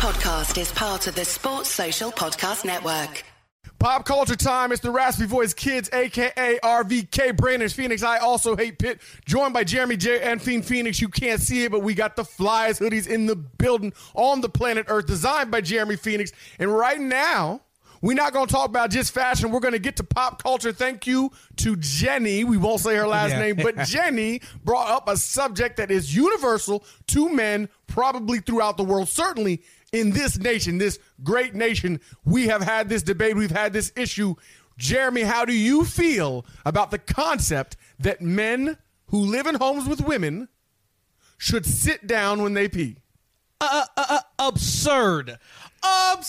podcast is part of the Sports Social Podcast Network. Pop culture time. It's the Raspy Voice Kids, a.k.a. RVK, Brandon Phoenix. I also hate Pitt. Joined by Jeremy J. and Fiend Phoenix. You can't see it, but we got the Flyers hoodies in the building on the planet Earth, designed by Jeremy Phoenix. And right now, we're not going to talk about just fashion. We're going to get to pop culture. Thank you to Jenny. We won't say her last name, but Jenny brought up a subject that is universal to men probably throughout the world, certainly in this nation, this great nation. We have had this debate. We've had this issue. Jeremy, how do you feel about the concept that men who live in homes with women should sit down when they pee? Absurd. I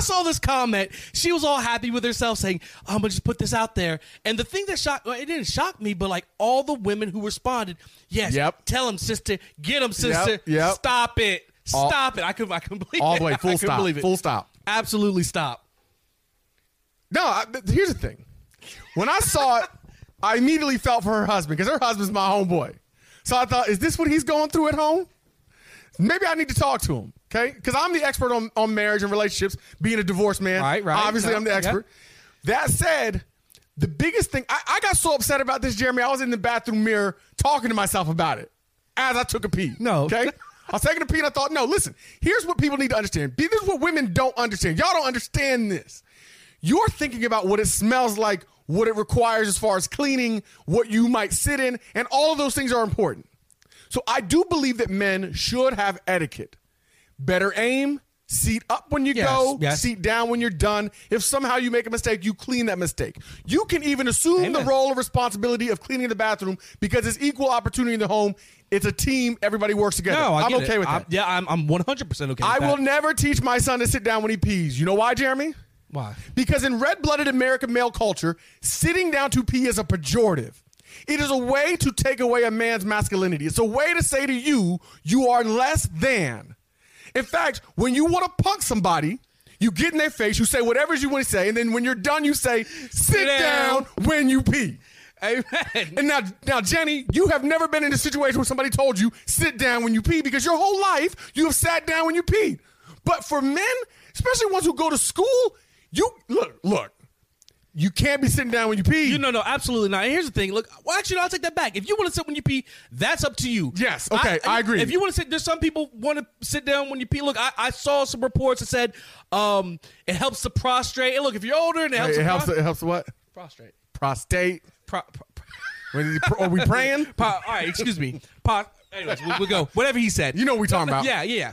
saw this comment. She was all happy with herself saying, I'm going to just put this out there. And the thing that shocked, well, it didn't shock me, but like all the women who responded, yes, tell him, sister, get him, sister, stop it. Stop it. I couldn't believe it. All the way, full stop. Full stop. Absolutely stop. No, here's the thing. When I saw it, I immediately felt for her husband because her husband's my homeboy. So I thought, is this what he's going through at home? Maybe I need to talk to him, okay? Because I'm the expert on marriage and relationships, being a divorced man. Right. Obviously, I'm the expert. That said, the biggest thing, I got so upset about this, Jeremy, I was in the bathroom mirror talking to myself about it as I took a pee. Okay? I was taking a pee and I thought, no, listen, here's what people need to understand. This is what women don't understand. Y'all don't understand this. You're thinking about what it smells like, what it requires as far as cleaning, what you might sit in, and all of those things are important. So I do believe that men should have etiquette. Better aim, seat up when you go, seat down when you're done. If somehow you make a mistake, you clean that mistake. You can even assume the role of responsibility of cleaning the bathroom because it's equal opportunity in the home. It's a team. Everybody works together. No, I'm okay with that. I'm 100% okay with that. I will never teach my son to sit down when he pees. You know why, Jeremy? Why? Because in red-blooded American male culture, sitting down to pee is a pejorative. It is a way to take away a man's masculinity. It's a way to say to you, you are less than. In fact, when you want to punk somebody, you get in their face, you say whatever you want to say, and then when you're done, you say, sit down when you pee. Amen. And now, Jenny, you have never been in a situation where somebody told you, sit down when you pee, because your whole life, you have sat down when you pee. But for men, especially ones who go to school, look. You can't be sitting down when you pee. No, absolutely not. And here's the thing. Look, well, actually, I'll take that back. If you want to sit when you pee, that's up to you. Yes, okay, I agree. If you want to sit, there's some people want to sit down when you pee. Look, I saw some reports that said it helps the prostate. And look, if you're older, and it helps what? Prostrate. Prostate. Are we praying? All right, excuse me. Anyways, we'll go. Whatever he said. You know what we're talking about. Yeah.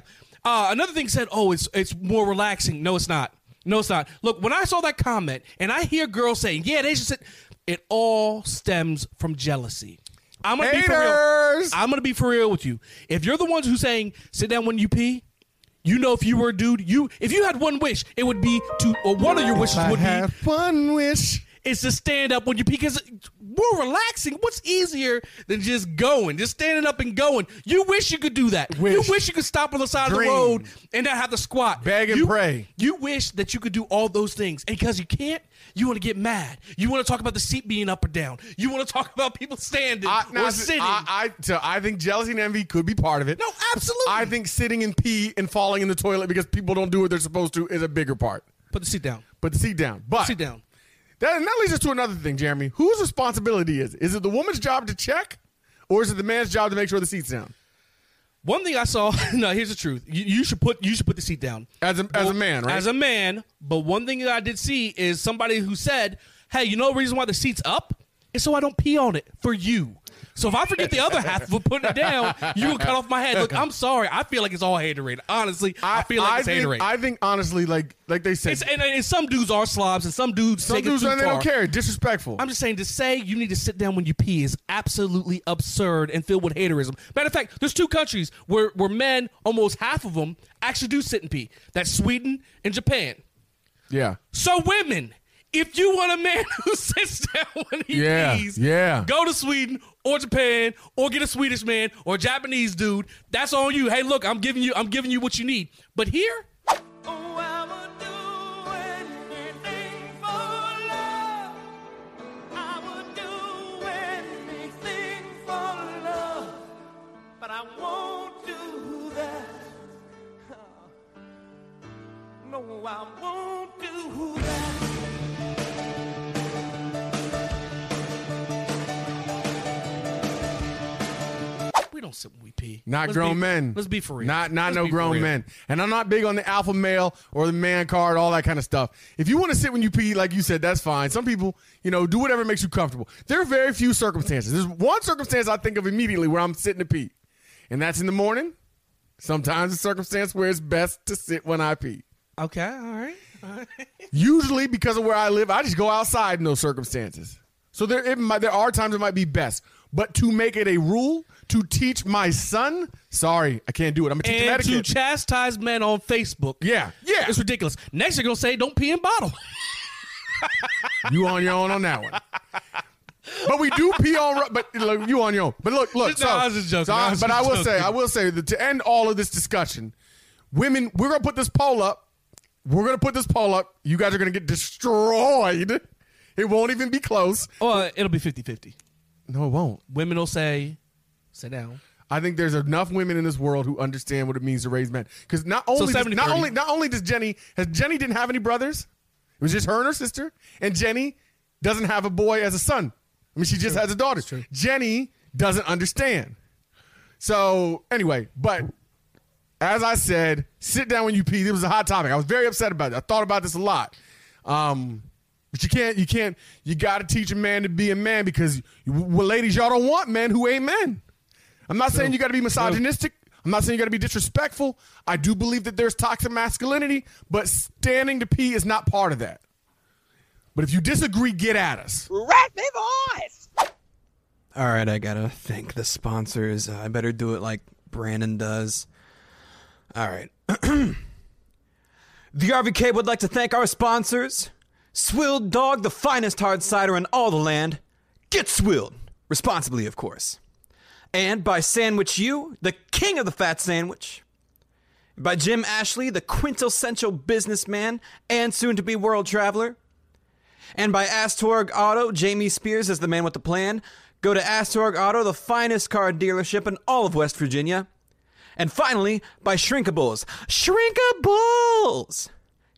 Another thing said, oh, it's more relaxing. No, it's not. Look, when I saw that comment and I hear girls saying, yeah, they should sit, it all stems from jealousy. I'm going to be for real. With you. If you're the ones who's saying, sit down when you pee, you know, if you were a dude, if you had one wish, it would be is to stand up when you pee, because we're relaxing. What's easier than just standing up and going? You wish you could do that. You wish you could stop on the side of the road and not have to squat. Beg and pray. You wish that you could do all those things. And because you can't, you want to get mad. You want to talk about the seat being up or down. You want to talk about people standing or sitting. I think jealousy and envy could be part of it. No, absolutely. I think sitting and pee and falling in the toilet because people don't do what they're supposed to is a bigger part. Put the seat down. And that leads us to another thing, Jeremy. Whose responsibility is it? Is it the woman's job to check, or is it the man's job to make sure the seat's down? One thing I saw. No, here's the truth. You should put the seat down as a man, right? As a man. But one thing that I did see is somebody who said, "Hey, you know the reason why the seat's up is so I don't pee on it for you." So if I forget the other half of putting it down, you will cut off my head. Look, I'm sorry. I feel like it's all haterade. Honestly, I feel like it's haterade. I think honestly, like they say, and some dudes are slobs, and some dudes they don't care. Disrespectful. I'm just saying to say you need to sit down when you pee is absolutely absurd and filled with haterism. Matter of fact, there's two countries where men, almost half of them, actually do sit and pee. That's Sweden and Japan. Yeah. So women, if you want a man who sits down when he pees, go to Sweden or Japan or get a Swedish man or a Japanese dude. That's on you. Hey, look, I'm giving you what you need. But here, I would do anything for love, but I won't do that. No, I won't do that. We don't sit when we pee. Not grown men. Let's be for real. Not grown men. And I'm not big on the alpha male or the man card, all that kind of stuff. If you want to sit when you pee, like you said, that's fine. Some people, you know, do whatever makes you comfortable. There are very few circumstances. There's one circumstance I think of immediately where I'm sitting to pee, and that's in the morning. Sometimes a circumstance where it's best to sit when I pee. Okay, all right. Usually because of where I live, I just go outside in those circumstances. So there are times it might be best. But to make it a rule, to teach my son, sorry, I can't do it. I'm going to teach him etiquette. And to chastise men on Facebook. Yeah. It's ridiculous. Next you're going to say, don't pee in bottle. You on your own on that one. But we do pee on, but look, you on your own. But look. No, so, I was just joking. So I will say that to end all of this discussion, women, we're going to put this poll up. You guys are going to get destroyed. It won't even be close. Oh, it'll be 50-50. No, it won't. Women will say, sit down. I think there's enough women in this world who understand what it means to raise men. Because Jenny didn't have any brothers. It was just her and her sister. And Jenny doesn't have a boy as a son. I mean, she just has a daughter. Jenny doesn't understand. So anyway, but as I said, sit down when you pee. It was a hot topic. I was very upset about it. I thought about this a lot. But you can't, you got to teach a man to be a man because, well, ladies, y'all don't want men who ain't men. I'm not saying you got to be misogynistic. I'm not saying you got to be disrespectful. I do believe that there's toxic masculinity, but standing to pee is not part of that. But if you disagree, get at us. Rack me voice. All right, I got to thank the sponsors. I better do it like Brandon does. All right. The RVK would like to thank our sponsors. Swilled Dog, the finest hard cider in all the land. Get swilled. Responsibly, of course. And by Sandwich U, the king of the fat sandwich. By Jim Ashley, the quintessential businessman and soon-to-be world traveler. And by Astorg Auto, Jamie Spears is the man with the plan. Go to Astorg Auto, the finest car dealership in all of West Virginia. And finally, by Shrinkables. Shrinkables!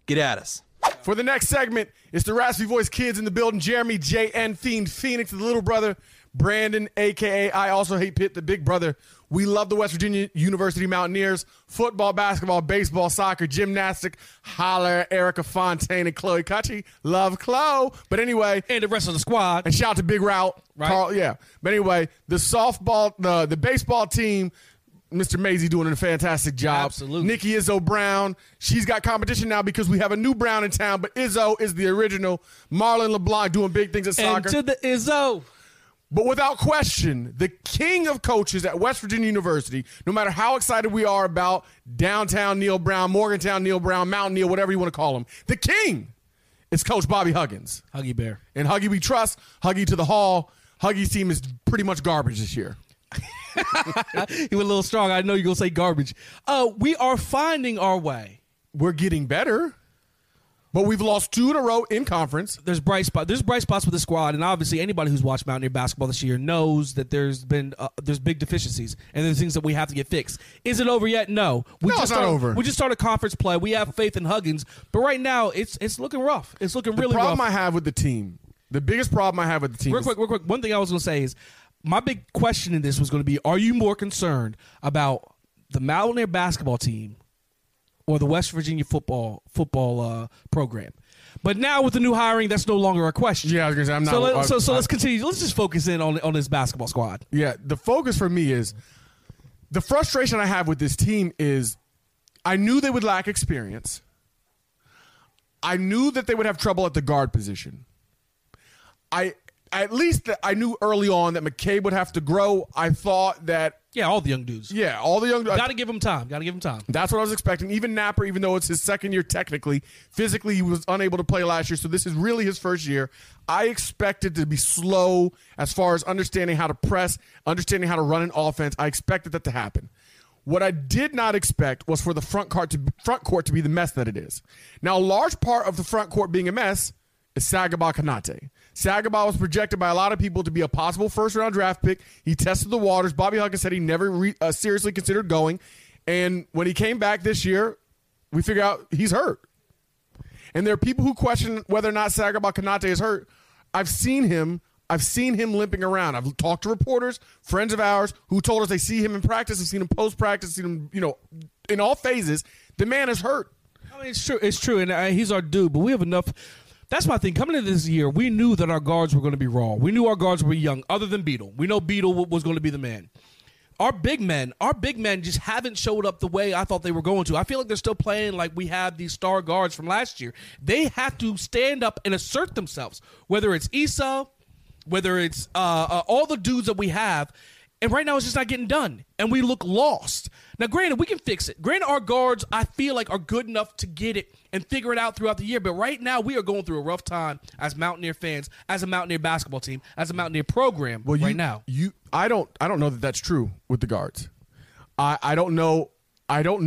Get at us. For the next segment, it's the Raspy Voice Kids in the building. Jeremy, J.N. Fiend, Phoenix, the little brother, Brandon, a.k.a. I Also Hate Pitt, the big brother. We love the West Virginia University Mountaineers. Football, basketball, baseball, soccer, gymnastic, Holler, Erica Fontaine, and Chloe Kachi. Love Chloe. But anyway. And the rest of the squad. And shout out to Big Route. Right. Carl, yeah. But anyway, the softball, the baseball team, Mr. Maisie doing a fantastic job. Absolutely. Nikki Izzo Brown. She's got competition now because we have a new Brown in town, but Izzo is the original. Marlon LeBlanc doing big things at soccer. And to the Izzo. But without question, the king of coaches at West Virginia University, no matter how excited we are about downtown Neal Brown, Morgantown Neal Brown, Mount Neal, whatever you want to call him, the king is Coach Bobby Huggins. Huggy Bear. And Huggy we trust. Huggy to the hall. Huggy's team is pretty much garbage this year. He was a little strong. I know you're going to say garbage. We are finding our way. We're getting better, but we've lost two in a row in conference. There's bright spots with the squad, and obviously anybody who's watched Mountaineer basketball this year knows that there's big deficiencies, and there's things that we have to get fixed. Is it over yet? No, it's not over. We just started conference play. We have faith in Huggins, but right now it's looking rough. It's looking really rough. The biggest problem I have with the team. Real quick. One thing I was going to say is, my big question in this was going to be, are you more concerned about the Mountaineer basketball team or the West Virginia football program? But now with the new hiring, that's no longer a question. Yeah, I was going to say, I'm not. Let's continue. Let's just focus in on this basketball squad. Yeah, the focus for me is, the frustration I have with this team is, I knew they would lack experience. I knew that they would have trouble at the guard position. At least I knew early on that McCabe would have to grow. I thought that... Yeah, all the young dudes. Yeah, all the young dudes. Got to give him time. That's what I was expecting. Even Napper, even though it's his second year technically, physically he was unable to play last year, so this is really his first year. I expected to be slow as far as understanding how to press, understanding how to run an offense. I expected that to happen. What I did not expect was for the front court to be the mess that it is. Now, a large part of the front court being a mess is Sagaba Konate. Sagaba was projected by a lot of people to be a possible first-round draft pick. He tested the waters. Bobby Huggins said he never seriously considered going. And when he came back this year, we figured out he's hurt. And there are people who question whether or not Sagaba Konate is hurt. I've seen him limping around. I've talked to reporters, friends of ours, who told us they see him in practice, have seen him post-practice, seen him, in all phases. The man is hurt. I mean, it's true, and he's our dude, but we have enough. That's my thing. Coming into this year, we knew that our guards were going to be raw. We knew our guards were young, other than Beatle. We know Beatle was going to be the man. Our big men just haven't showed up the way I thought they were going to. I feel like they're still playing like we have these star guards from last year. They have to stand up and assert themselves, whether it's Issa, whether it's all the dudes that we have. And right now it's just not getting done, and we look lost. Now, granted, we can fix it. Granted, our guards, I feel like, are good enough to get it and figure it out throughout the year. But right now we are going through a rough time as Mountaineer fans, as a Mountaineer basketball team, as a Mountaineer program I don't know that that's true with the guards. I don't know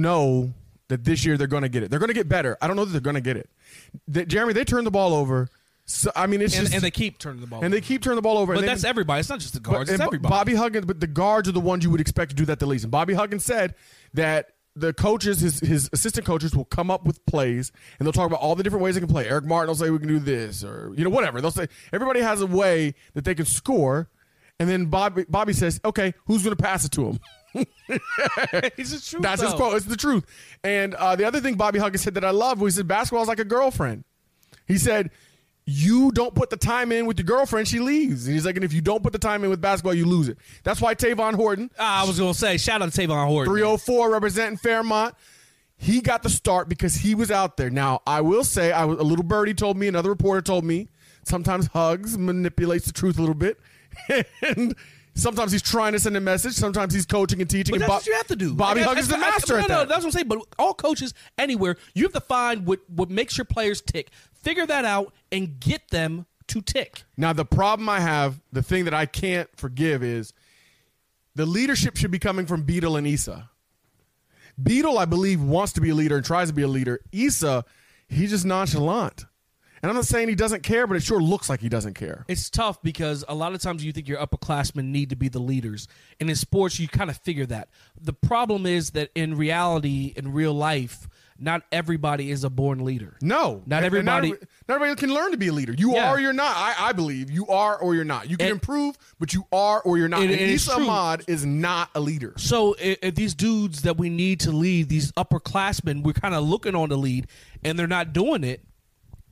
that this year they're going to get it. They're going to get better. I don't know that they're going to get it. Jeremy, they turned the ball over. So, I mean, they keep turning the ball over. But that's everybody. It's not just the guards. It's everybody. Bobby Huggins, but the guards are the ones you would expect to do that the least. And Bobby Huggins said that the coaches, his assistant coaches, will come up with plays, and they'll talk about all the different ways they can play. Eric Martin will say we can do this, or whatever. They'll say everybody has a way that they can score, and then Bobby says, okay, who's going to pass it to him? It's the truth. That's his quote. It's the truth. And the other thing Bobby Huggins said that I love was he said basketball is like a girlfriend. He said, you don't put the time in with your girlfriend, she leaves. And he's like, and if you don't put the time in with basketball, you lose it. That's why Tavon Horton. I was going to say, shout out to Tavon Horton. 304 representing Fairmont. He got the start because he was out there. Now, I will say, a little birdie told me, another reporter told me, sometimes Hugs manipulates the truth a little bit. And sometimes he's trying to send a message. Sometimes he's coaching and teaching. But that's what you have to do. Bobby Huggins is the master at that. No, that's what I'm saying. But all coaches anywhere, you have to find what makes your players tick. Figure that out and get them to tick. Now, the problem I have, the thing that I can't forgive is the leadership should be coming from Beatle and Issa. Beatle, I believe, wants to be a leader and tries to be a leader. Issa, he's just nonchalant. And I'm not saying he doesn't care, but it sure looks like he doesn't care. It's tough because a lot of times you think your upperclassmen need to be the leaders. And in sports, you kind of figure that. The problem is that in reality, in real life, not everybody is a born leader. No. Not everybody can learn to be a leader. You are or you're not. I believe you are or you're not. You can improve, but you are or you're not. And Issa Ahmad is not a leader. So if these dudes that we need to lead, these upperclassmen, we're kind of looking on to lead, and they're not doing it,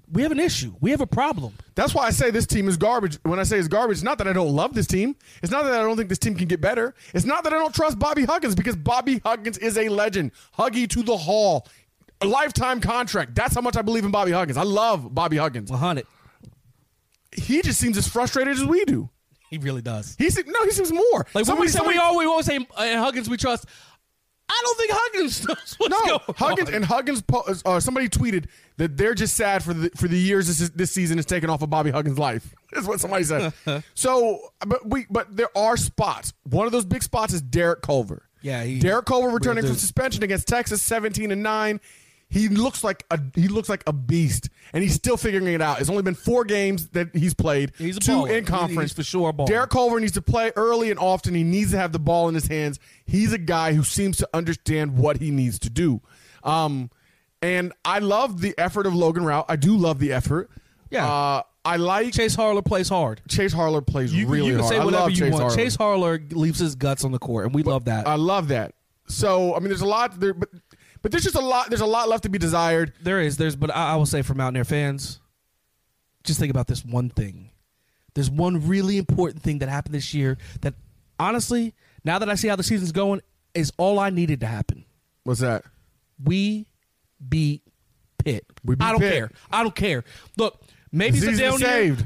we have an issue. We have a problem. That's why I say this team is garbage. When I say it's garbage, it's not that I don't love this team. It's not that I don't think this team can get better. It's not that I don't trust Bobby Huggins, because Bobby Huggins is a legend. Huggy to the hall. A lifetime contract. That's how much I believe in Bobby Huggins. I love Bobby Huggins. 100. He just seems as frustrated as we do. He really does. He seems more. Like we always say Huggins we trust. I don't think Huggins knows what's going on. And Huggins, somebody tweeted that they're just sad for the years this season is taken off of Bobby Huggins' life. Is what somebody said. but there are spots. One of those big spots is Derek Culver. Yeah, Derek Culver returning from suspension against Texas, 17-9. He looks like a beast, and he's still figuring it out. It's only been 4 games that he's played. He's a two baller. In conference. He's for sure a baller. Derek Culver needs to play early and often. He needs to have the ball in his hands. He's a guy who seems to understand what he needs to do. And I love the effort of Logan Rout. I do love the effort. Yeah. I like Chase Harler plays hard. Chase Harler plays really hard. You can say whatever you want. Chase Harler leaves his guts on the court, and we love that. I love that. So I mean, there's a lot there, but there's just a lot. There's a lot left to be desired. There is. But I will say, for Mountaineer fans, just think about this one thing. There's one really important thing that happened this year that, honestly, now that I see how the season's going, is all I needed to happen. What's that? We beat Pitt. I don't care. I don't care. Look. Maybe it's a down year.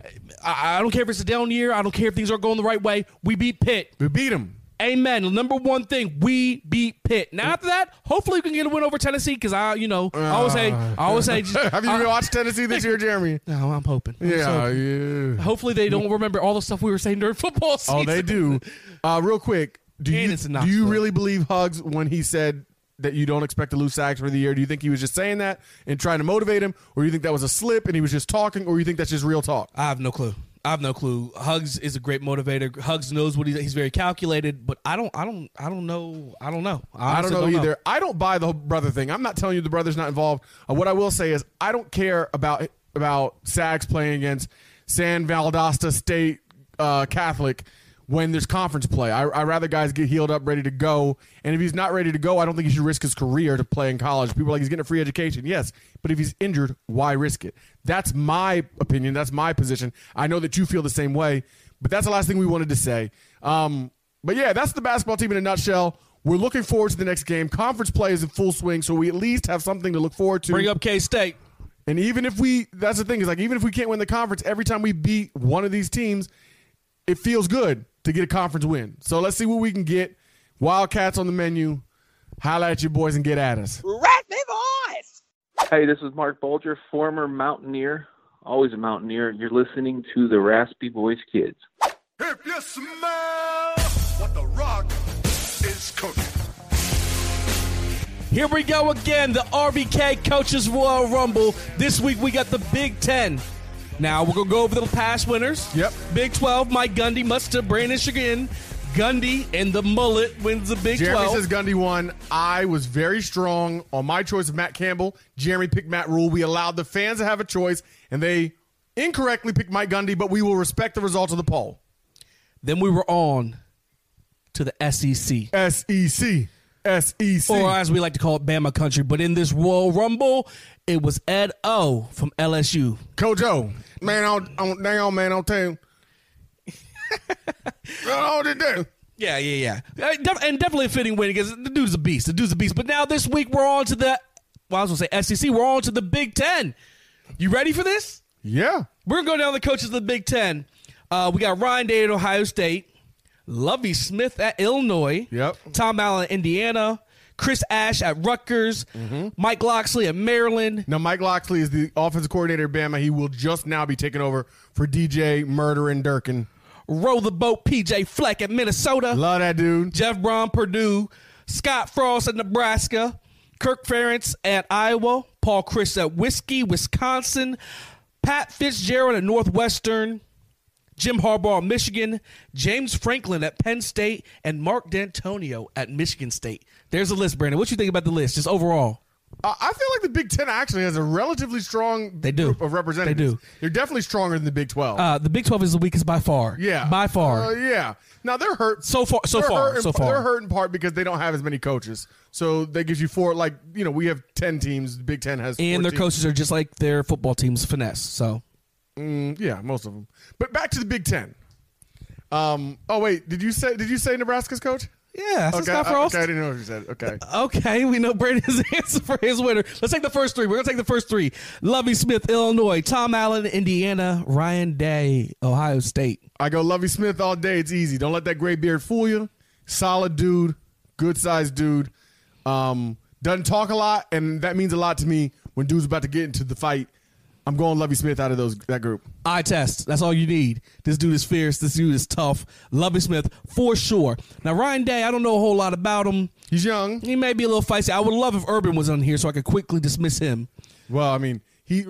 I don't care if it's a down year. I don't care if things aren't going the right way. We beat Pitt. We beat them. Amen. Number one thing, we beat Pitt. Now after that, hopefully we can get a win over Tennessee, because I always say. Have you watched Tennessee this year, Jeremy? No, I'm hoping. Yeah. Hopefully they don't remember all the stuff we were saying during football season. Oh, they do. Real quick, do you really believe Hugs when he said that you don't expect to lose sacks for the year? Do you think he was just saying that and trying to motivate him? Or do you think that was a slip and he was just talking? Or do you think that's just real talk? I have no clue. I have no clue. Hugs is a great motivator. Hugs knows what he's very calculated, but I don't know. I don't know either. I don't buy the whole brother thing. I'm not telling you the brother's not involved. What I will say is I don't care about Sags playing against San Valdosta State Catholic when there's conference play. I rather guys get healed up, ready to go. And if he's not ready to go, I don't think he should risk his career to play in college. People are like, he's getting a free education. Yes, but if he's injured, why risk it? That's my opinion. That's my position. I know that you feel the same way, but that's the last thing we wanted to say. But, yeah, that's the basketball team in a nutshell. We're looking forward to the next game. Conference play is in full swing, so we at least have something to look forward to. Bring up K-State. And even if we – that's the thing is, like, even if we can't win the conference, every time we beat one of these teams, it feels good to get a conference win. So let's see what we can get. Wildcats on the menu. Holla at you boys and get at us. Rat me boys! Hey, this is Mark Bolger, former Mountaineer, always a Mountaineer. You're listening to the Raspy Boys Kids. If you smell what the Rock is cooking. Here we go again, the RBK Coaches Royal Rumble. This week we got the Big Ten. Now, we're going to go over the past winners. Yep. Big 12, Mike Gundy, Mustard, Brandon Chagrin. Gundy and the mullet wins the Big 12. Jeremy says Gundy won. I was very strong on my choice of Matt Campbell. Jeremy picked Matt Rule. We allowed the fans to have a choice, and they incorrectly picked Mike Gundy, but we will respect the results of the poll. Then we were on to the SEC. SEC. Or as we like to call it, Bama Country. But in this Royal Rumble, it was Ed O from LSU. Coach O. Man, I'll tell you. Yeah. And definitely a fitting win because the dude's a beast. But now this week we're on to SEC. We're on to the Big Ten. You ready for this? Yeah. We're going to go down the coaches of the Big Ten. We got Ryan Day at Ohio State. Lovie Smith at Illinois. Yep. Tom Allen at Indiana. Chris Ash at Rutgers. Mm-hmm. Mike Locksley at Maryland. Now, Mike Locksley is the offensive coordinator at Bama. He will just now be taking over for DJ Murder and Durkin. Row the boat, PJ Fleck at Minnesota. Love that dude. Jeff Brohm, Purdue. Scott Frost at Nebraska. Kirk Ferentz at Iowa. Paul Chris at Wisconsin. Pat Fitzgerald at Northwestern. Jim Harbaugh at Michigan. James Franklin at Penn State. And Mark Dantonio at Michigan State. There's a list, Brandon. What do you think about the list, just overall? I feel like the Big Ten actually has a relatively strong group of representatives. They do. They're definitely stronger than the Big 12. The Big 12 is the weakest by far. Yeah. By far. Yeah. Now, they're hurt. So far. They're hurt in part because they don't have as many coaches. So, that gives you four. Like, you know, we have 10 teams. The Big Ten has 4 And their teams. Coaches are just like their football team's finesse. So, yeah, most of them. But back to the Big Ten. Oh, wait. Did you say Nebraska's coach? Yeah, okay. Scott Frost. Okay, I didn't know what you said. Okay, we know Brady's answer for his winner. Let's take the first three. We're going to take the first three. Lovie Smith, Illinois. Tom Allen, Indiana. Ryan Day, Ohio State. I go Lovie Smith all day. It's easy. Don't let that gray beard fool you. Solid dude. Good-sized dude. Doesn't talk a lot, and that means a lot to me when dude's about to get into the fight. I'm going Lovie Smith out of that group. Eye test. That's all you need. This dude is fierce. This dude is tough. Lovie Smith for sure. Now, Ryan Day, I don't know a whole lot about him. He's young. He may be a little feisty. I would love if Urban was on here so I could quickly dismiss him. Well, I mean,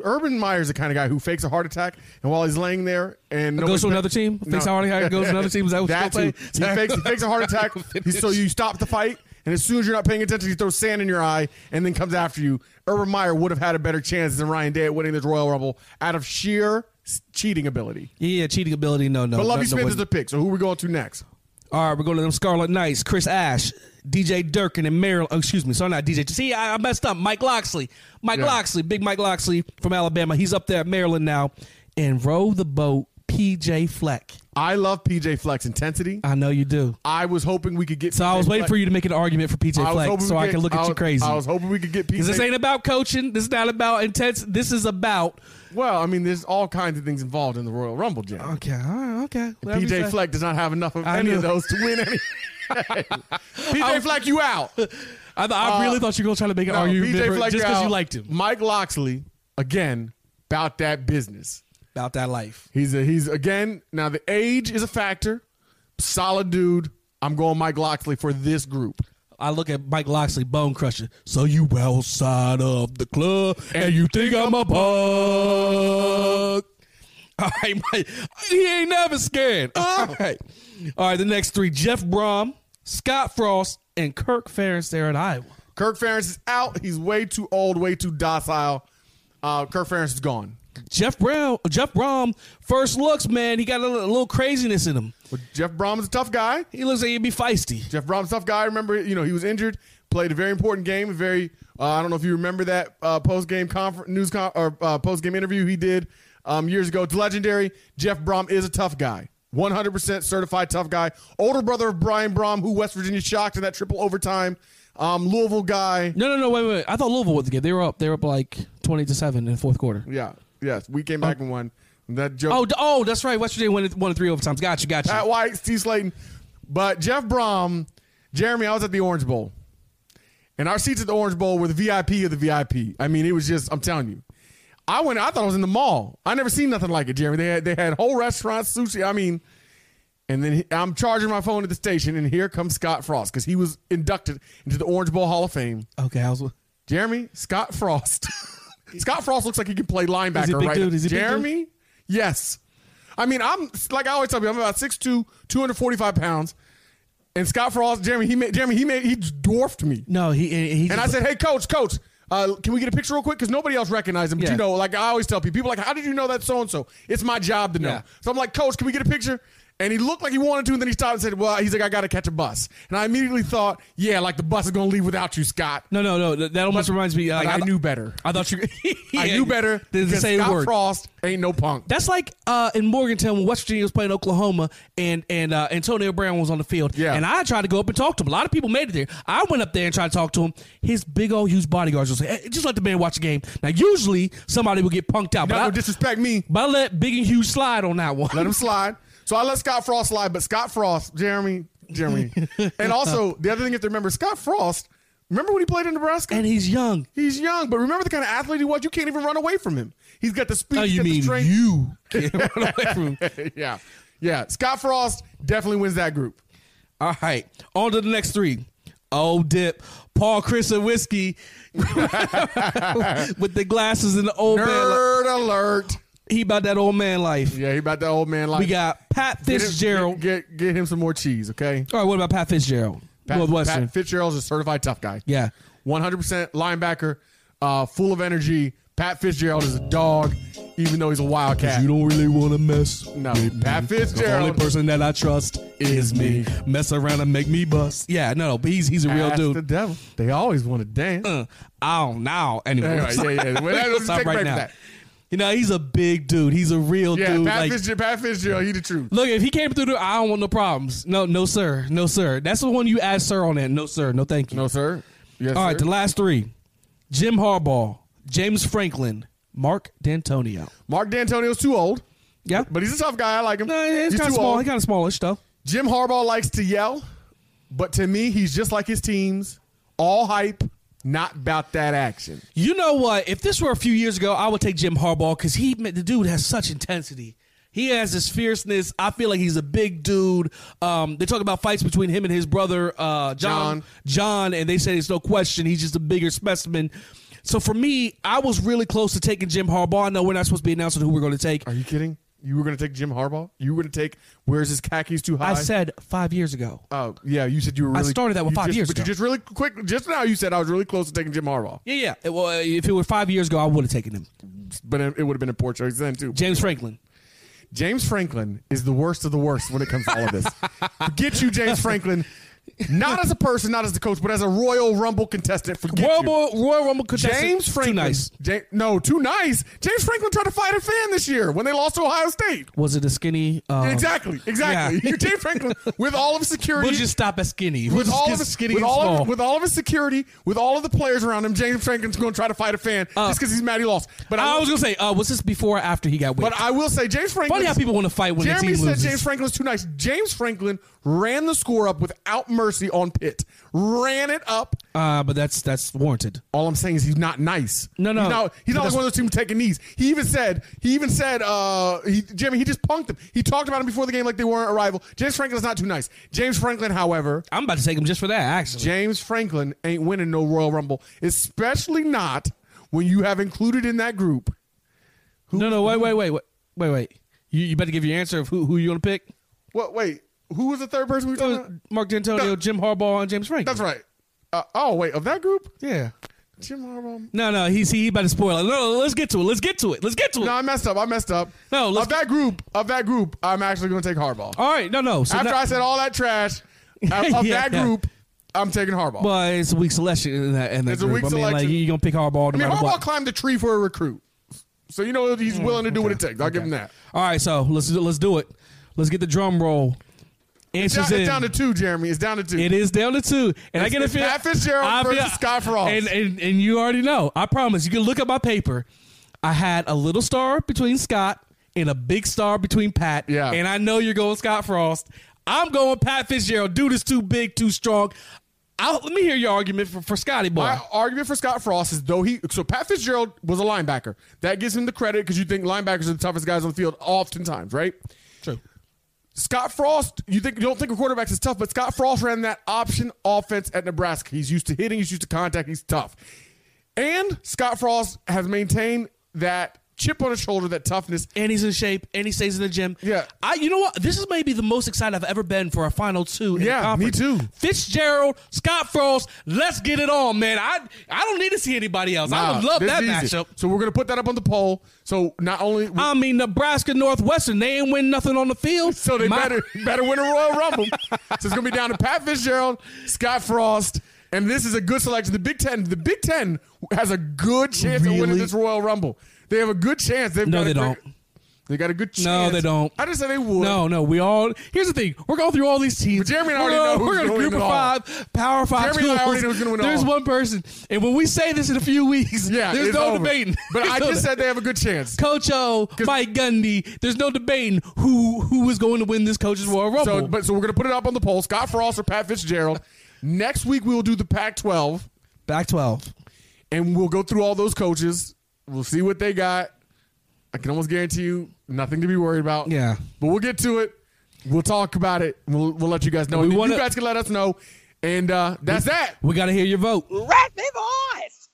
Urban Meyer's the kind of guy who fakes a heart attack, and while he's laying there and goes to another team? Fakes a heart attack, goes to another team? Is that what you're saying? He fakes a heart attack so you stop the fight. And as soon as you're not paying attention, he throws sand in your eye and then comes after you. Urban Meyer would have had a better chance than Ryan Day at winning this Royal Rumble out of sheer cheating ability. Yeah, cheating ability, no. But Lovie Smith is the pick, so who are we going to next? All right, we're going to them Scarlet Knights, Chris Ash, DJ Durkin, and Maryland. Oh, excuse me, sorry, not DJ. See, I messed up. Mike Locksley, big Mike Locksley from Alabama. He's up there at Maryland now. And row the boat, PJ Fleck. I love PJ Fleck's intensity. I know you do. I was hoping we could get. So PJ I was waiting Fleck. For you to make an argument for PJ Fleck, so I can look at you crazy. I was hoping we could get PJ. Because this ain't about coaching. This is not about intense. This is about. Well, I mean, there's all kinds of things involved in the Royal Rumble, Jim. Okay, all right, okay. PJ Fleck does not have enough of any of those to win any. PJ Fleck, you out. I really thought you were going to try to make an argument PJ Fleck just because you liked him. Mike Locksley, again, about that business. About that life. He's again, now the age is a factor. Solid dude. I'm going Mike Locksley for this group. I look at Mike Locksley, bone crusher. So you outside of the club and you think I'm a punk. All right, Mike. He ain't never scared. All right. All right, the next three, Jeff Brohm, Scott Frost, and Kirk Ferentz there at Iowa. Kirk Ferentz is out. He's way too old, way too docile. Kirk Ferentz is gone. Jeff Brohm, first looks, man. He got a little craziness in him. Well, Jeff Brohm is a tough guy. He looks like he'd be feisty. Jeff Brom's a tough guy. I remember, he was injured, played a very important game. I don't know if you remember that post-game post-game interview he did years ago. It's legendary. Jeff Brohm is a tough guy. 100% certified tough guy. Older brother of Brian Brohm, who West Virginia shocked in that triple overtime. Louisville guy. No, wait. I thought Louisville was the game. They were up like 20-7 in the fourth quarter. Yeah. Yes, we came back and won. That joke. Oh, that's right. West Virginia won in three overtimes. Gotcha. Pat White, Steve Slayton. But Jeff Brohm, Jeremy, I was at the Orange Bowl. And our seats at the Orange Bowl were the VIP of the VIP. I mean, it was just, I'm telling you. I thought I was in the mall. I never seen nothing like it, Jeremy. They had whole restaurants, sushi. I mean, and then I'm charging my phone at the station, and here comes Scott Frost because he was inducted into the Orange Bowl Hall of Fame. Okay, Jeremy, Scott Frost. Scott Frost looks like he can play linebacker, right? Dude? Is he Jeremy? Big dude? Yes. I mean, I'm like I always tell you, I'm about 6'2", 245 pounds, and Scott Frost, Jeremy, he dwarfed me. No, he and I said, hey, coach. Can we get a picture real quick? Because nobody else recognized him. But yeah. Like I always tell people, like, how did you know that so-and-so? It's my job to know. Yeah. So I'm like, coach, can we get a picture? And he looked like he wanted to, and then he stopped and said, well, he's like, I got to catch a bus. And I immediately thought, yeah, like the bus is going to leave without you, Scott. No. That almost reminds me. I knew better. I thought you I knew better. Because Scott Frost ain't no punk. That's like in Morgantown when West Virginia was playing Oklahoma and Antonio Brown was on the field. Yeah. And I tried to go up and talk to him. A lot of people made it there. I went up there and tried to talk to him. His big old huge bodyguards was like, hey, just let the man watch the game. Now, usually somebody would get punked out. Don't disrespect me. But I let big and huge slide on that one. Let him slide. So I let Scott Frost slide, but Scott Frost, Jeremy. And also, the other thing you have to remember, Scott Frost, remember when he played in Nebraska? And he's young. But remember the kind of athlete he was? You can't even run away from him. He's got the speed. Oh, you mean you can't run away from him. Yeah. Scott Frost definitely wins that group. All right. On to the next three. Oh, Dip. Paul, Chris, and Whiskey with the glasses and the old man. Nerd alert. He about that old man life. Yeah, he about that old man life. We got Pat Fitzgerald. Get him some more cheese, okay? All right, what about Pat Fitzgerald? Pat Fitzgerald's a certified tough guy. Yeah. 100% linebacker, full of energy. Pat Fitzgerald is a dog, even though he's a wildcat. You don't really want to mess. No, Pat Fitzgerald. The only person that I trust is me. Mess around and make me bust. Yeah, no, but he's a real dude. The devil. They always want to dance. I don't know. Anyway, yeah. Well, let's take right back now. That. He's a big dude. He's a real dude. Yeah, Pat Fitzgerald, he the truth. Look, if he came through, I don't want no problems. No, sir. That's the one you asked sir on that. No, sir. No, thank you. No, sir. Yes, all right, sir. The last three. Jim Harbaugh, James Franklin, Mark Dantonio. Mark Dantonio's too old. Yeah. But he's a tough guy. I like him. No, he's kind of small. He's kind of smallish, though. Jim Harbaugh likes to yell, but to me, he's just like his teams. All hype. Not about that action. You know what? If this were a few years ago, I would take Jim Harbaugh because the dude has such intensity. He has this fierceness. I feel like he's a big dude. They talk about fights between him and his brother, John, and they say it's no question. He's just a bigger specimen. So for me, I was really close to taking Jim Harbaugh. I know we're not supposed to be announcing who we're going to take. Are you kidding? You were going to take Jim Harbaugh? You were going to take where's his khakis too high? I said 5 years ago. Oh, yeah. You said you were really. I started that with 5 years ago. But you just really quick. Just now you said I was really close to taking Jim Harbaugh. Yeah. Well, if it were 5 years ago, I would have taken him. But it would have been a poor choice then, too. James Franklin. James Franklin is the worst of the worst when it comes to all of this. Forget you, James Franklin. Not as a person, not as the coach, but as a Royal Rumble contestant. Royal Rumble contestant. James Franklin. Too nice. Too nice. James Franklin tried to fight a fan this year when they lost to Ohio State. Was it a skinny? Exactly. Yeah. James Franklin, with all of security. We'll just stop at skinny. With all of his security, with all of the players around him, James Franklin's going to try to fight a fan just because he's mad he lost. But I was going to say, was this before or after he got whipped? But I will say, James Franklin. Funny how people want to fight when Jeremy the team loses. Jeremy said James Franklin's too nice. James Franklin ran the score up without mercy on Pitt. Ran it up. But that's warranted. All I'm saying is he's not nice. No. He's not like one of those teams taking knees. He even said, Jimmy, he just punked him. He talked about him before the game like they weren't a rival. James Franklin's not too nice. James Franklin, however. I'm about to take him just for that, actually. James Franklin ain't winning no Royal Rumble, especially not when you have included in that group. Wait. You better give your answer of who you want to pick. What? Wait, who was the third person we were talking about? Mark Dantonio, no. Jim Harbaugh, and James Franklin. That's right. Of that group? Yeah. Jim Harbaugh. No, he about to spoil it. No, let's get to it. No, I messed up. No, Of that group, I'm actually going to take Harbaugh. All right, no. So after I said all that trash, that group, I'm taking Harbaugh. But it's a weak selection in that group. It's a weak selection. Like, you're going to pick Harbaugh. Harbaugh climbed the tree for a recruit. So you know he's willing to do what it takes. I'll give him that. All right, so let's do it. Let's get the drum roll. It's down to two, Jeremy. It's down to two. It is down to two. And I get a feeling Pat Fitzgerald versus Scott Frost. And you already know. I promise. You can look at my paper. I had a little star between Scott and a big star between Pat. Yeah. And I know you're going Scott Frost. I'm going Pat Fitzgerald. Dude is too big, too strong. Let me hear your argument for Scotty Boy. My argument for Scott Frost is so Pat Fitzgerald was a linebacker. That gives him the credit because you think linebackers are the toughest guys on the field oftentimes, right? True. Scott Frost, you don't think a quarterback's is tough, but Scott Frost ran that option offense at Nebraska. He's used to hitting. He's used to contact. He's tough. And Scott Frost has maintained that chip on his shoulder, that toughness. And he's in shape, and he stays in the gym. Yeah. You know what? This is maybe the most excited I've ever been for a Final Two in the conference. Me too. Fitzgerald, Scott Frost, let's get it on, man. I don't need to see anybody else. I would love that matchup. So we're going to put that up on the poll. So not only... Nebraska, Northwestern, they ain't win nothing on the field. So they better win a Royal Rumble. So it's going to be down to Pat Fitzgerald, Scott Frost, and this is a good selection. The Big Ten has a good chance of winning this Royal Rumble. They have a good chance. They got a good chance. No, they don't. I just said they would. No. Here's the thing. We're going through all these teams. But Jeremy and I already know who's going to win. We're going to Group of Five, Power Five. Jeremy and I already know who's going to win. There's one person. And when we say this in a few weeks, there's no debating. But I just said they have a good chance. Coach O, Mike Gundy, there's no debating who is going to win this Coach's Royal Rumble. So we're going to put it up on the poll. Scott Frost or Pat Fitzgerald. Next week, we will do the Pac-12. And we'll go through all those coaches. We'll see what they got. I can almost guarantee you nothing to be worried about. Yeah. But we'll get to it. We'll talk about it. We'll let you guys know. You guys can let us know. And that's that. We got to hear your vote. Rack me boys!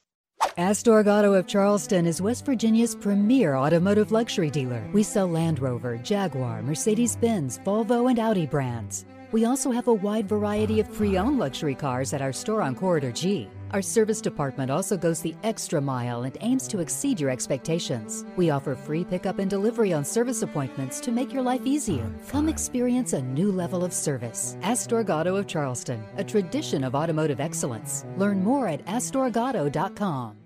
Astorg Auto of Charleston is West Virginia's premier automotive luxury dealer. We sell Land Rover, Jaguar, Mercedes-Benz, Volvo, and Audi brands. We also have a wide variety of pre-owned luxury cars at our store on Corridor G. Our service department also goes the extra mile and aims to exceed your expectations. We offer free pickup and delivery on service appointments to make your life easier. Come experience a new level of service. Astorg Auto of Charleston, a tradition of automotive excellence. Learn more at astorgauto.com.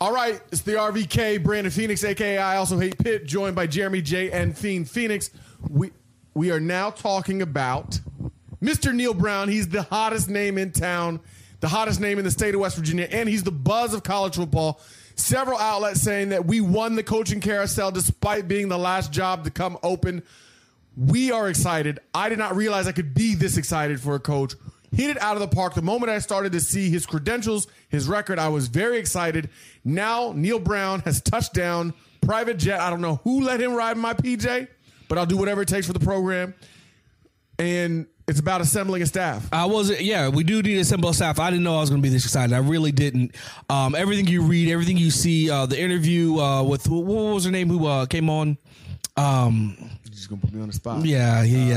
All right, it's the RVK, Brandon Phoenix, a.k.a. I Also Hate Pitt, joined by Jeremy J. and Fiend Phoenix. We are now talking about Mr. Neal Brown. He's the hottest name in town, the hottest name in the state of West Virginia, and he's the buzz of college football. Several outlets saying that we won the coaching carousel despite being the last job to come open. We are excited. I did not realize I could be this excited for a coach. Hit it out of the park. The moment I started to see his credentials, his record, I was very excited. Now Neal Brown has touched down, private jet. I don't know who let him ride in my PJ, but I'll do whatever it takes for the program. And it's about assembling a staff. We do need to assemble a staff. I didn't know I was going to be this excited. I really didn't. Everything you read, everything you see, the interview with, what was her name, who came on? You're just going to put me on the spot. Yeah. You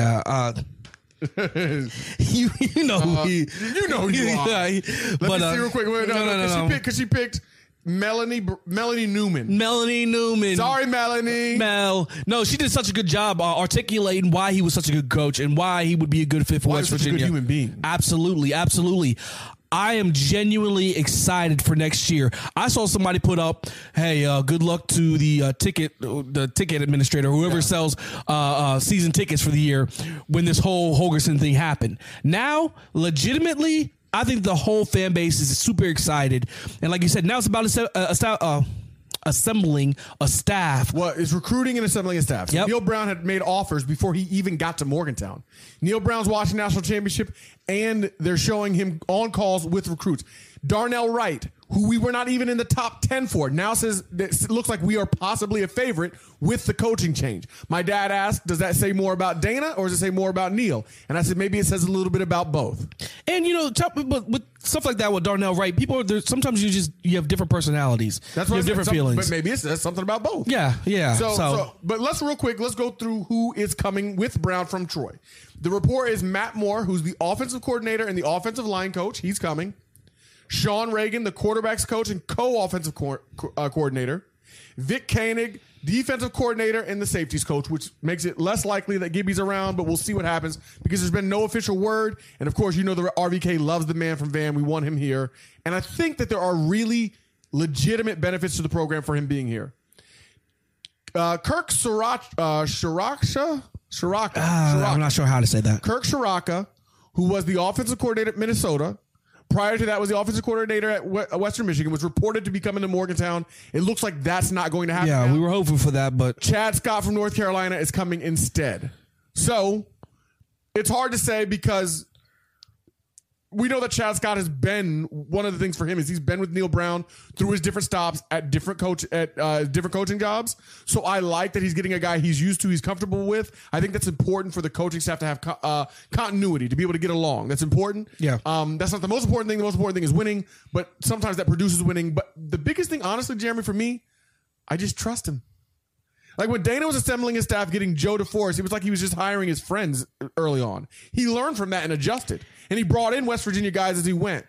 know who he is. You know who you are. Let me see real quick. She picked Melanie Newman. Sorry, Melanie. No, she did such a good job articulating why he was such a good coach and why he would be a good fit for West Virginia. Such a good human being. Absolutely. I am genuinely excited for next year. I saw somebody put up, hey, good luck to the ticket administrator, whoever sells season tickets for the year when this whole Holgorsen thing happened. Now, legitimately, I think the whole fan base is super excited. And like you said, now it's about assembling a staff. Well, it's recruiting and assembling a staff. Yep. Neal Brown had made offers before he even got to Morgantown. Neal Brown's watching national championship, and they're showing him on calls with recruits. Darnell Wright, who we were not even in the top 10 for, now says it looks like we are possibly a favorite with the coaching change. My dad asked, does that say more about Dana or does it say more about Neal? And I said, maybe it says a little bit about both. And, you know, but with stuff like that with Darnell Wright, people, sometimes you have different personalities. That's what you have different feelings. But maybe it says something about both. Yeah. But let's go through who is coming with Brown from Troy. The report is Matt Moore, who's the offensive coordinator and the offensive line coach. He's coming. Sean Reagan, the quarterback's coach and co-offensive coordinator. Vic Koenig, defensive coordinator and the safeties coach, which makes it less likely that Gibby's around, but we'll see what happens because there's been no official word. And, of course, you know the RVK loves the man from Van. We want him here. And I think that there are really legitimate benefits to the program for him being here. Kirk Shiraka? I'm not sure how to say that. Kirk Shiraka, who was the offensive coordinator at Minnesota. Prior to that was the offensive coordinator at Western Michigan, was reported to be coming to Morgantown. It looks like that's not going to happen. Yeah, we were hoping for that, but Chad Scott from North Carolina is coming instead. So it's hard to say because we know that Chad Scott has been, one of the things for him is he's been with Neal Brown through his different stops at different coaching jobs. So I like that he's getting a guy he's used to, he's comfortable with. I think that's important for the coaching staff to have continuity, to be able to get along. That's important. Yeah. That's not the most important thing. The most important thing is winning, but sometimes that produces winning. But the biggest thing, honestly, Jeremy, for me, I just trust him. Like when Dana was assembling his staff, getting Joe DeForest, it was like he was just hiring his friends early on. He learned from that and adjusted. And he brought in West Virginia guys as he went.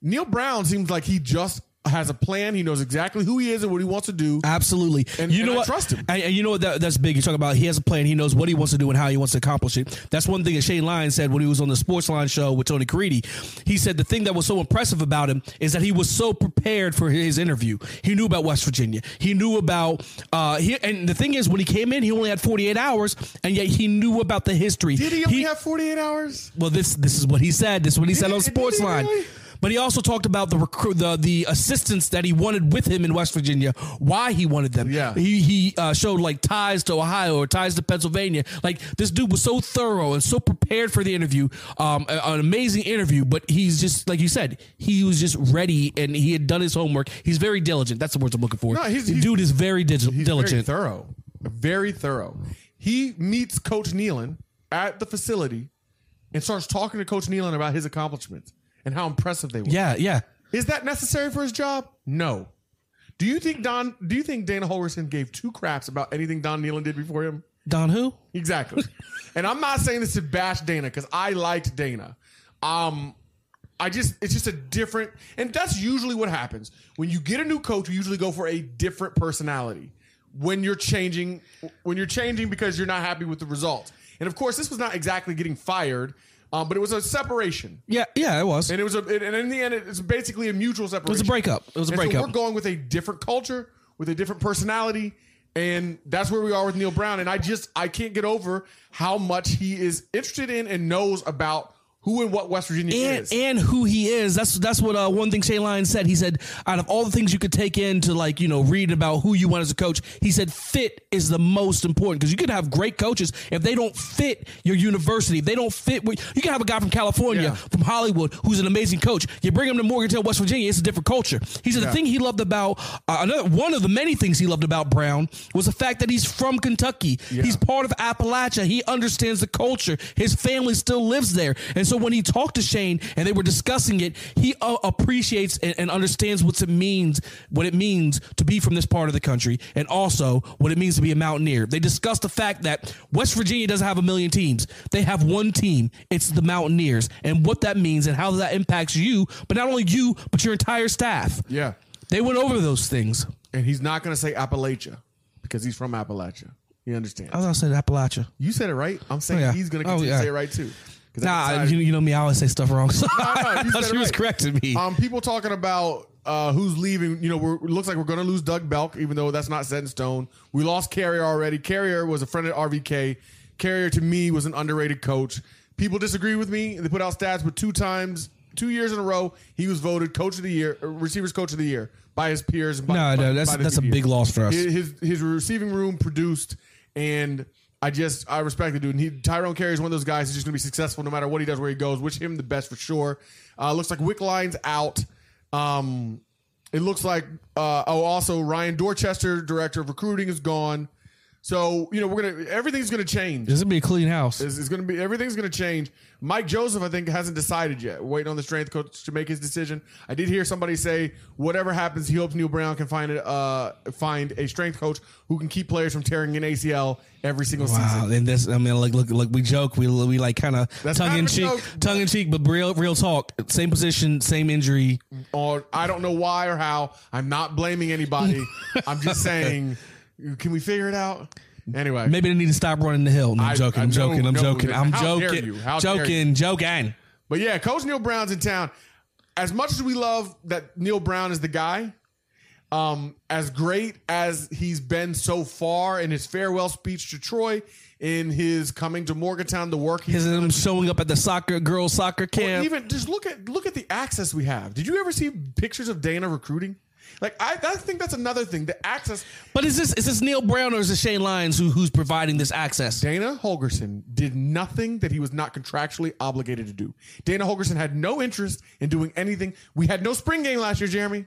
Neal Brown seems like he just has a plan. He knows exactly who he is and what he wants to do. Absolutely. And you know what? I trust him. And you know what? That's big. You're talking about he has a plan. He knows what he wants to do and how he wants to accomplish it. That's one thing that Shane Lyons said when he was on the Sports Line show with Tony Caridi. He said the thing that was so impressive about him is that he was so prepared for his interview. He knew about West Virginia. He knew about and the thing is, when he came in, he only had 48 hours, and yet he knew about the history. Did he only have 48 hours? Well, this is what he said. This is what he said on Sports Line. Really? But he also talked about the assistants that he wanted with him in West Virginia, why he wanted them. Yeah. He showed like ties to Ohio or ties to Pennsylvania. Like this dude was so thorough and so prepared for the interview, an amazing interview. But he's just, like you said, he was just ready and he had done his homework. He's very diligent. That's the words I'm looking for. No, the dude is very diligent. Very thorough. He meets Coach Nealon at the facility and starts talking to Coach Nealon about his accomplishments and how impressive they were. Yeah. Is that necessary for his job? No. Do you think Dana Holgorsen gave two craps about anything Don Nealon did before him? Don who? Exactly. And I'm not saying this to bash Dana because I liked Dana. It's just a different, and that's usually what happens when you get a new coach. You usually go for a different personality when you're changing because you're not happy with the results. And of course, this was not exactly getting fired. But it was a separation. Yeah, it was. And in the end, it's basically a mutual separation. It was a breakup. So we're going with a different culture, with a different personality, and that's where we are with Neal Brown. And I can't get over how much he is interested in and knows about who and what West Virginia is. And who he is. That's what one thing Shane Lyons said. He said, out of all the things you could take in to, like, you know, read about who you want as a coach, he said fit is the most important because you can have great coaches. If they don't fit your university, if they don't fit, you can have a guy from California, from Hollywood, who's an amazing coach. You bring him to Morgantown, West Virginia, it's a different culture. He said the thing he loved about, one of the many things he loved about Brown was the fact that he's from Kentucky. Yeah. He's part of Appalachia. He understands the culture. His family still lives there. And so when he talked to Shane and they were discussing it, he appreciates and understands what it means to be from this part of the country and also what it means to be a Mountaineer. They discussed the fact that West Virginia doesn't have a million teams. They have one team. It's the Mountaineers, and what that means and how that impacts you, but not only you, but your entire staff. Yeah. They went over those things. And he's not going to say Appalachia because he's from Appalachia. You understand? I was going to say Appalachia. You said it right. I'm saying he's going to continue to say it right too. Nah, you know me, I always say stuff wrong. So I thought she was correcting me. People talking about who's leaving. You know, it looks like we're going to lose Doug Belk, even though that's not set in stone. We lost Carrier already. Carrier was a friend of RVK. Carrier, to me, was an underrated coach. People disagree with me. They put out stats, but 2 years in a row, he was voted coach of the year, receivers coach of the year by his peers. That's a big loss for us. His receiving room produced and... I respect the dude. And Tyrone Carey is one of those guys who's just going to be successful no matter what he does, where he goes. Wish him the best for sure. Looks like Wickline's out. It looks like, also Ryan Dorchester, director of recruiting, is gone. So, you know, everything's going to change. This is going to be a clean house. Everything's going to change. Mike Joseph, I think, hasn't decided yet. Waiting on the strength coach to make his decision. I did hear somebody say, whatever happens, he hopes Neal Brown can find a strength coach who can keep players from tearing an ACL every single season. And that's, I mean, like, look, we joke, we like kind of tongue in cheek, but real talk. Same position, same injury. Or I don't know why or how. I'm not blaming anybody. I'm just saying. Can we figure it out? Anyway. Maybe they need to stop running the hill. No, I'm joking. But yeah, Coach Neal Brown's in town. As much as we love that Neal Brown is the guy, as great as he's been so far in his farewell speech to Troy, in his coming to Morgantown to work. Him showing up at the girls' soccer camp. Or even just look at the access we have. Did you ever see pictures of Dana recruiting? Like I think that's another thing, the access. But is this Neal Brown or is it Shane Lyons who's providing this access? Dana Holgerson did nothing that he was not contractually obligated to do. Dana Holgerson had no interest in doing anything. We had no spring game last year, Jeremy.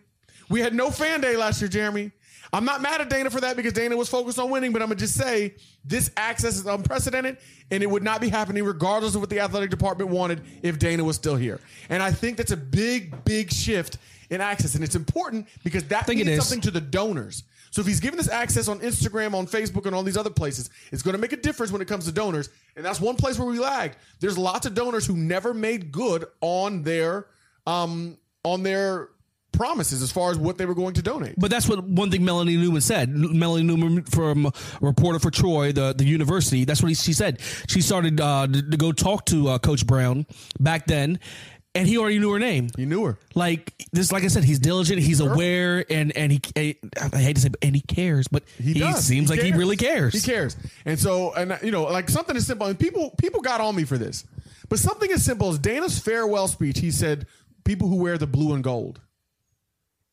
We had no fan day last year, Jeremy. I'm not mad at Dana for that because Dana was focused on winning, but I'm going to just say this access is unprecedented and it would not be happening regardless of what the athletic department wanted if Dana was still here. And I think that's a big, big shift in access, and it's important because that means something to the donors. So if he's giving this access on Instagram, on Facebook, and all these other places, it's going to make a difference when it comes to donors, and that's one place where we lagged. There's lots of donors who never made good on their promises as far as what they were going to donate. But that's what one thing Melanie Newman said. Melanie Newman, from a reporter for Troy, the university, that's what she said. She started to go talk to Coach Brown back then, and he already knew her name. He knew her. Like I said, he's diligent, he's aware, and I hate to say, and he cares, but he really cares. He cares. And so, and you know, like something as simple, and people got on me for this, but something as simple as Dana's farewell speech, he said, people who wear the blue and gold.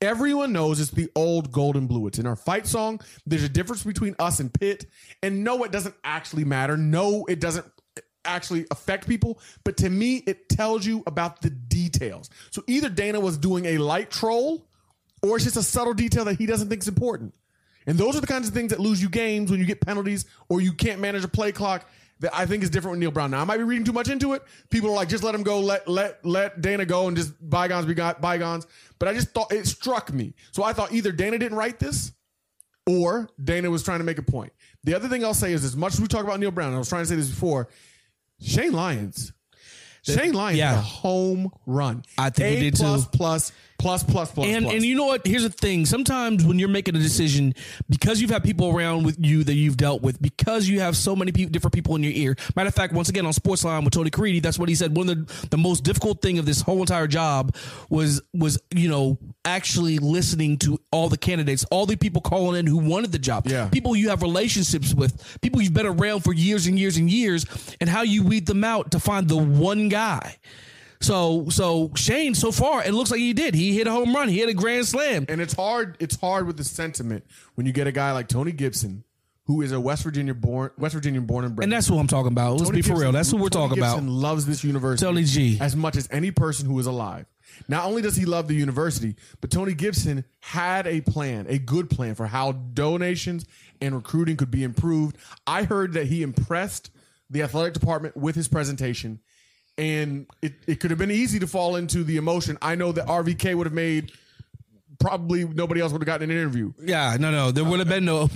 Everyone knows it's the old golden blue. It's in our fight song. There's a difference between us and Pitt, and no, it doesn't actually matter. No, it doesn't actually affect people, but to me it tells you about the details. So either Dana was doing a light troll or it's just a subtle detail that he doesn't think is important, and those are the kinds of things that lose you games when you get penalties or you can't manage a play clock. That I think is different with Neal Brown. Now I might be reading too much into it. People are like, just let him go, let Dana go and just bygones be bygones, but I just thought it struck me. So I thought either Dana didn't write this or Dana was trying to make a point. The other thing I'll say is, as much as we talk about Neal Brown, I was trying to say this before, Shane Lyons, yeah. A home run. I think he did plus, too. Plus. And you know what? Here's the thing. Sometimes when you're making a decision, because you've had people around with you that you've dealt with, because you have so many different people in your ear. Matter of fact, once again, on Sportsline with Tony Caridi, that's what he said. One of the most difficult thing of this whole entire job was, you know, actually listening to all the candidates, all the people calling in who wanted the job, yeah. People you have relationships with, people you've been around for years and years and years, and how you weed them out to find the one guy. So Shane, so far, it looks like he did. He hit a home run. He hit a grand slam. And it's hard with the sentiment when you get a guy like Tony Gibson, who is a West Virginia born and bred. And that's who I'm talking about. Let's be for real. That's who we're talking about. Tony Gibson loves this university Tony G. as much as any person who is alive. Not only does he love the university, but Tony Gibson had a plan, a good plan for how donations and recruiting could be improved. I heard that he impressed the athletic department with his presentation. And it could have been easy to fall into the emotion. I know that RVK would have made, probably nobody else would have gotten an interview. Yeah, no. There would have been no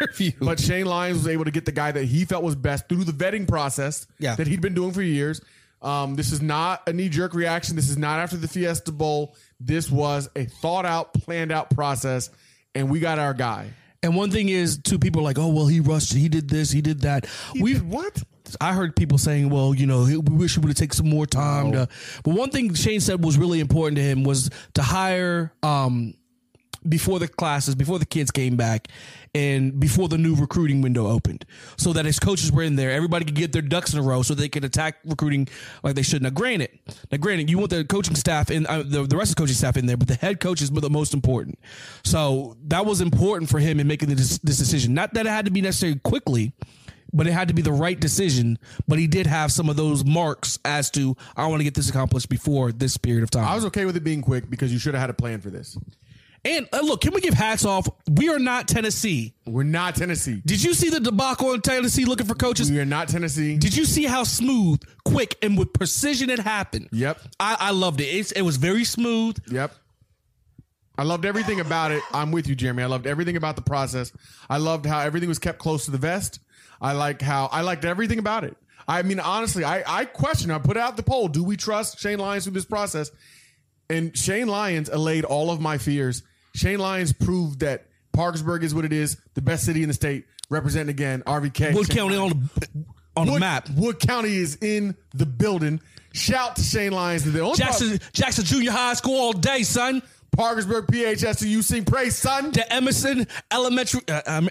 interview. But Shane Lyons was able to get the guy that he felt was best through the vetting process that he'd been doing for years. This is not a knee-jerk reaction. This is not after the Fiesta Bowl. This was a thought-out, planned-out process, and we got our guy. And one thing is, two people are like, oh, well, he rushed. He did this. He did that. What? I heard people saying, well, you know, we wish he would have taken some more time. But one thing Shane said was really important to him was to hire before the kids came back and before the new recruiting window opened, so that his coaches were in there. Everybody could get their ducks in a row so they could attack recruiting like they should. Now, granted, you want the coaching staff and the rest of the coaching staff in there, but the head coaches were the most important. So that was important for him in making this decision. Not that it had to be necessarily quickly. but it had to be the right decision. But he did have some of those marks as to, I want to get this accomplished before this period of time. I was okay with it being quick because you should have had a plan for this. And look, can we give hats off? We are not Tennessee. We're not Tennessee. Did you see the debacle in Tennessee looking for coaches? We are not Tennessee. Did you see how smooth, quick, and with precision it happened? Yep. I loved it. It was very smooth. Yep. I loved everything about it. I'm with you, Jeremy. I loved everything about the process. I loved how everything was kept close to the vest. I liked everything about it. I mean, honestly, I questioned. I put out the poll. Do we trust Shane Lyons through this process? And Shane Lyons allayed all of my fears. Shane Lyons proved that Parkersburg is what it is, the best city in the state, representing again RVK. Wood County on the map. Wood County is in the building. Shout to Shane Lyons. Jackson Junior High School all day, son. Parkersburg, PHS to you sing praise, son. To Emerson Elementary,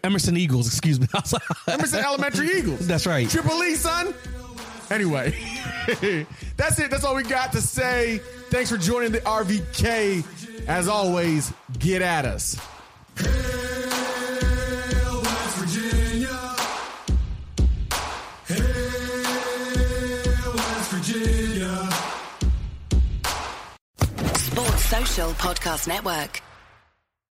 Emerson Eagles, excuse me. Emerson Elementary Eagles. That's right. Triple E, son. Anyway, that's it. That's all we got to say. Thanks for joining the RVK. As always, get at us. Hail, West Virginia. Hail, West Virginia. Sports Social Podcast Network.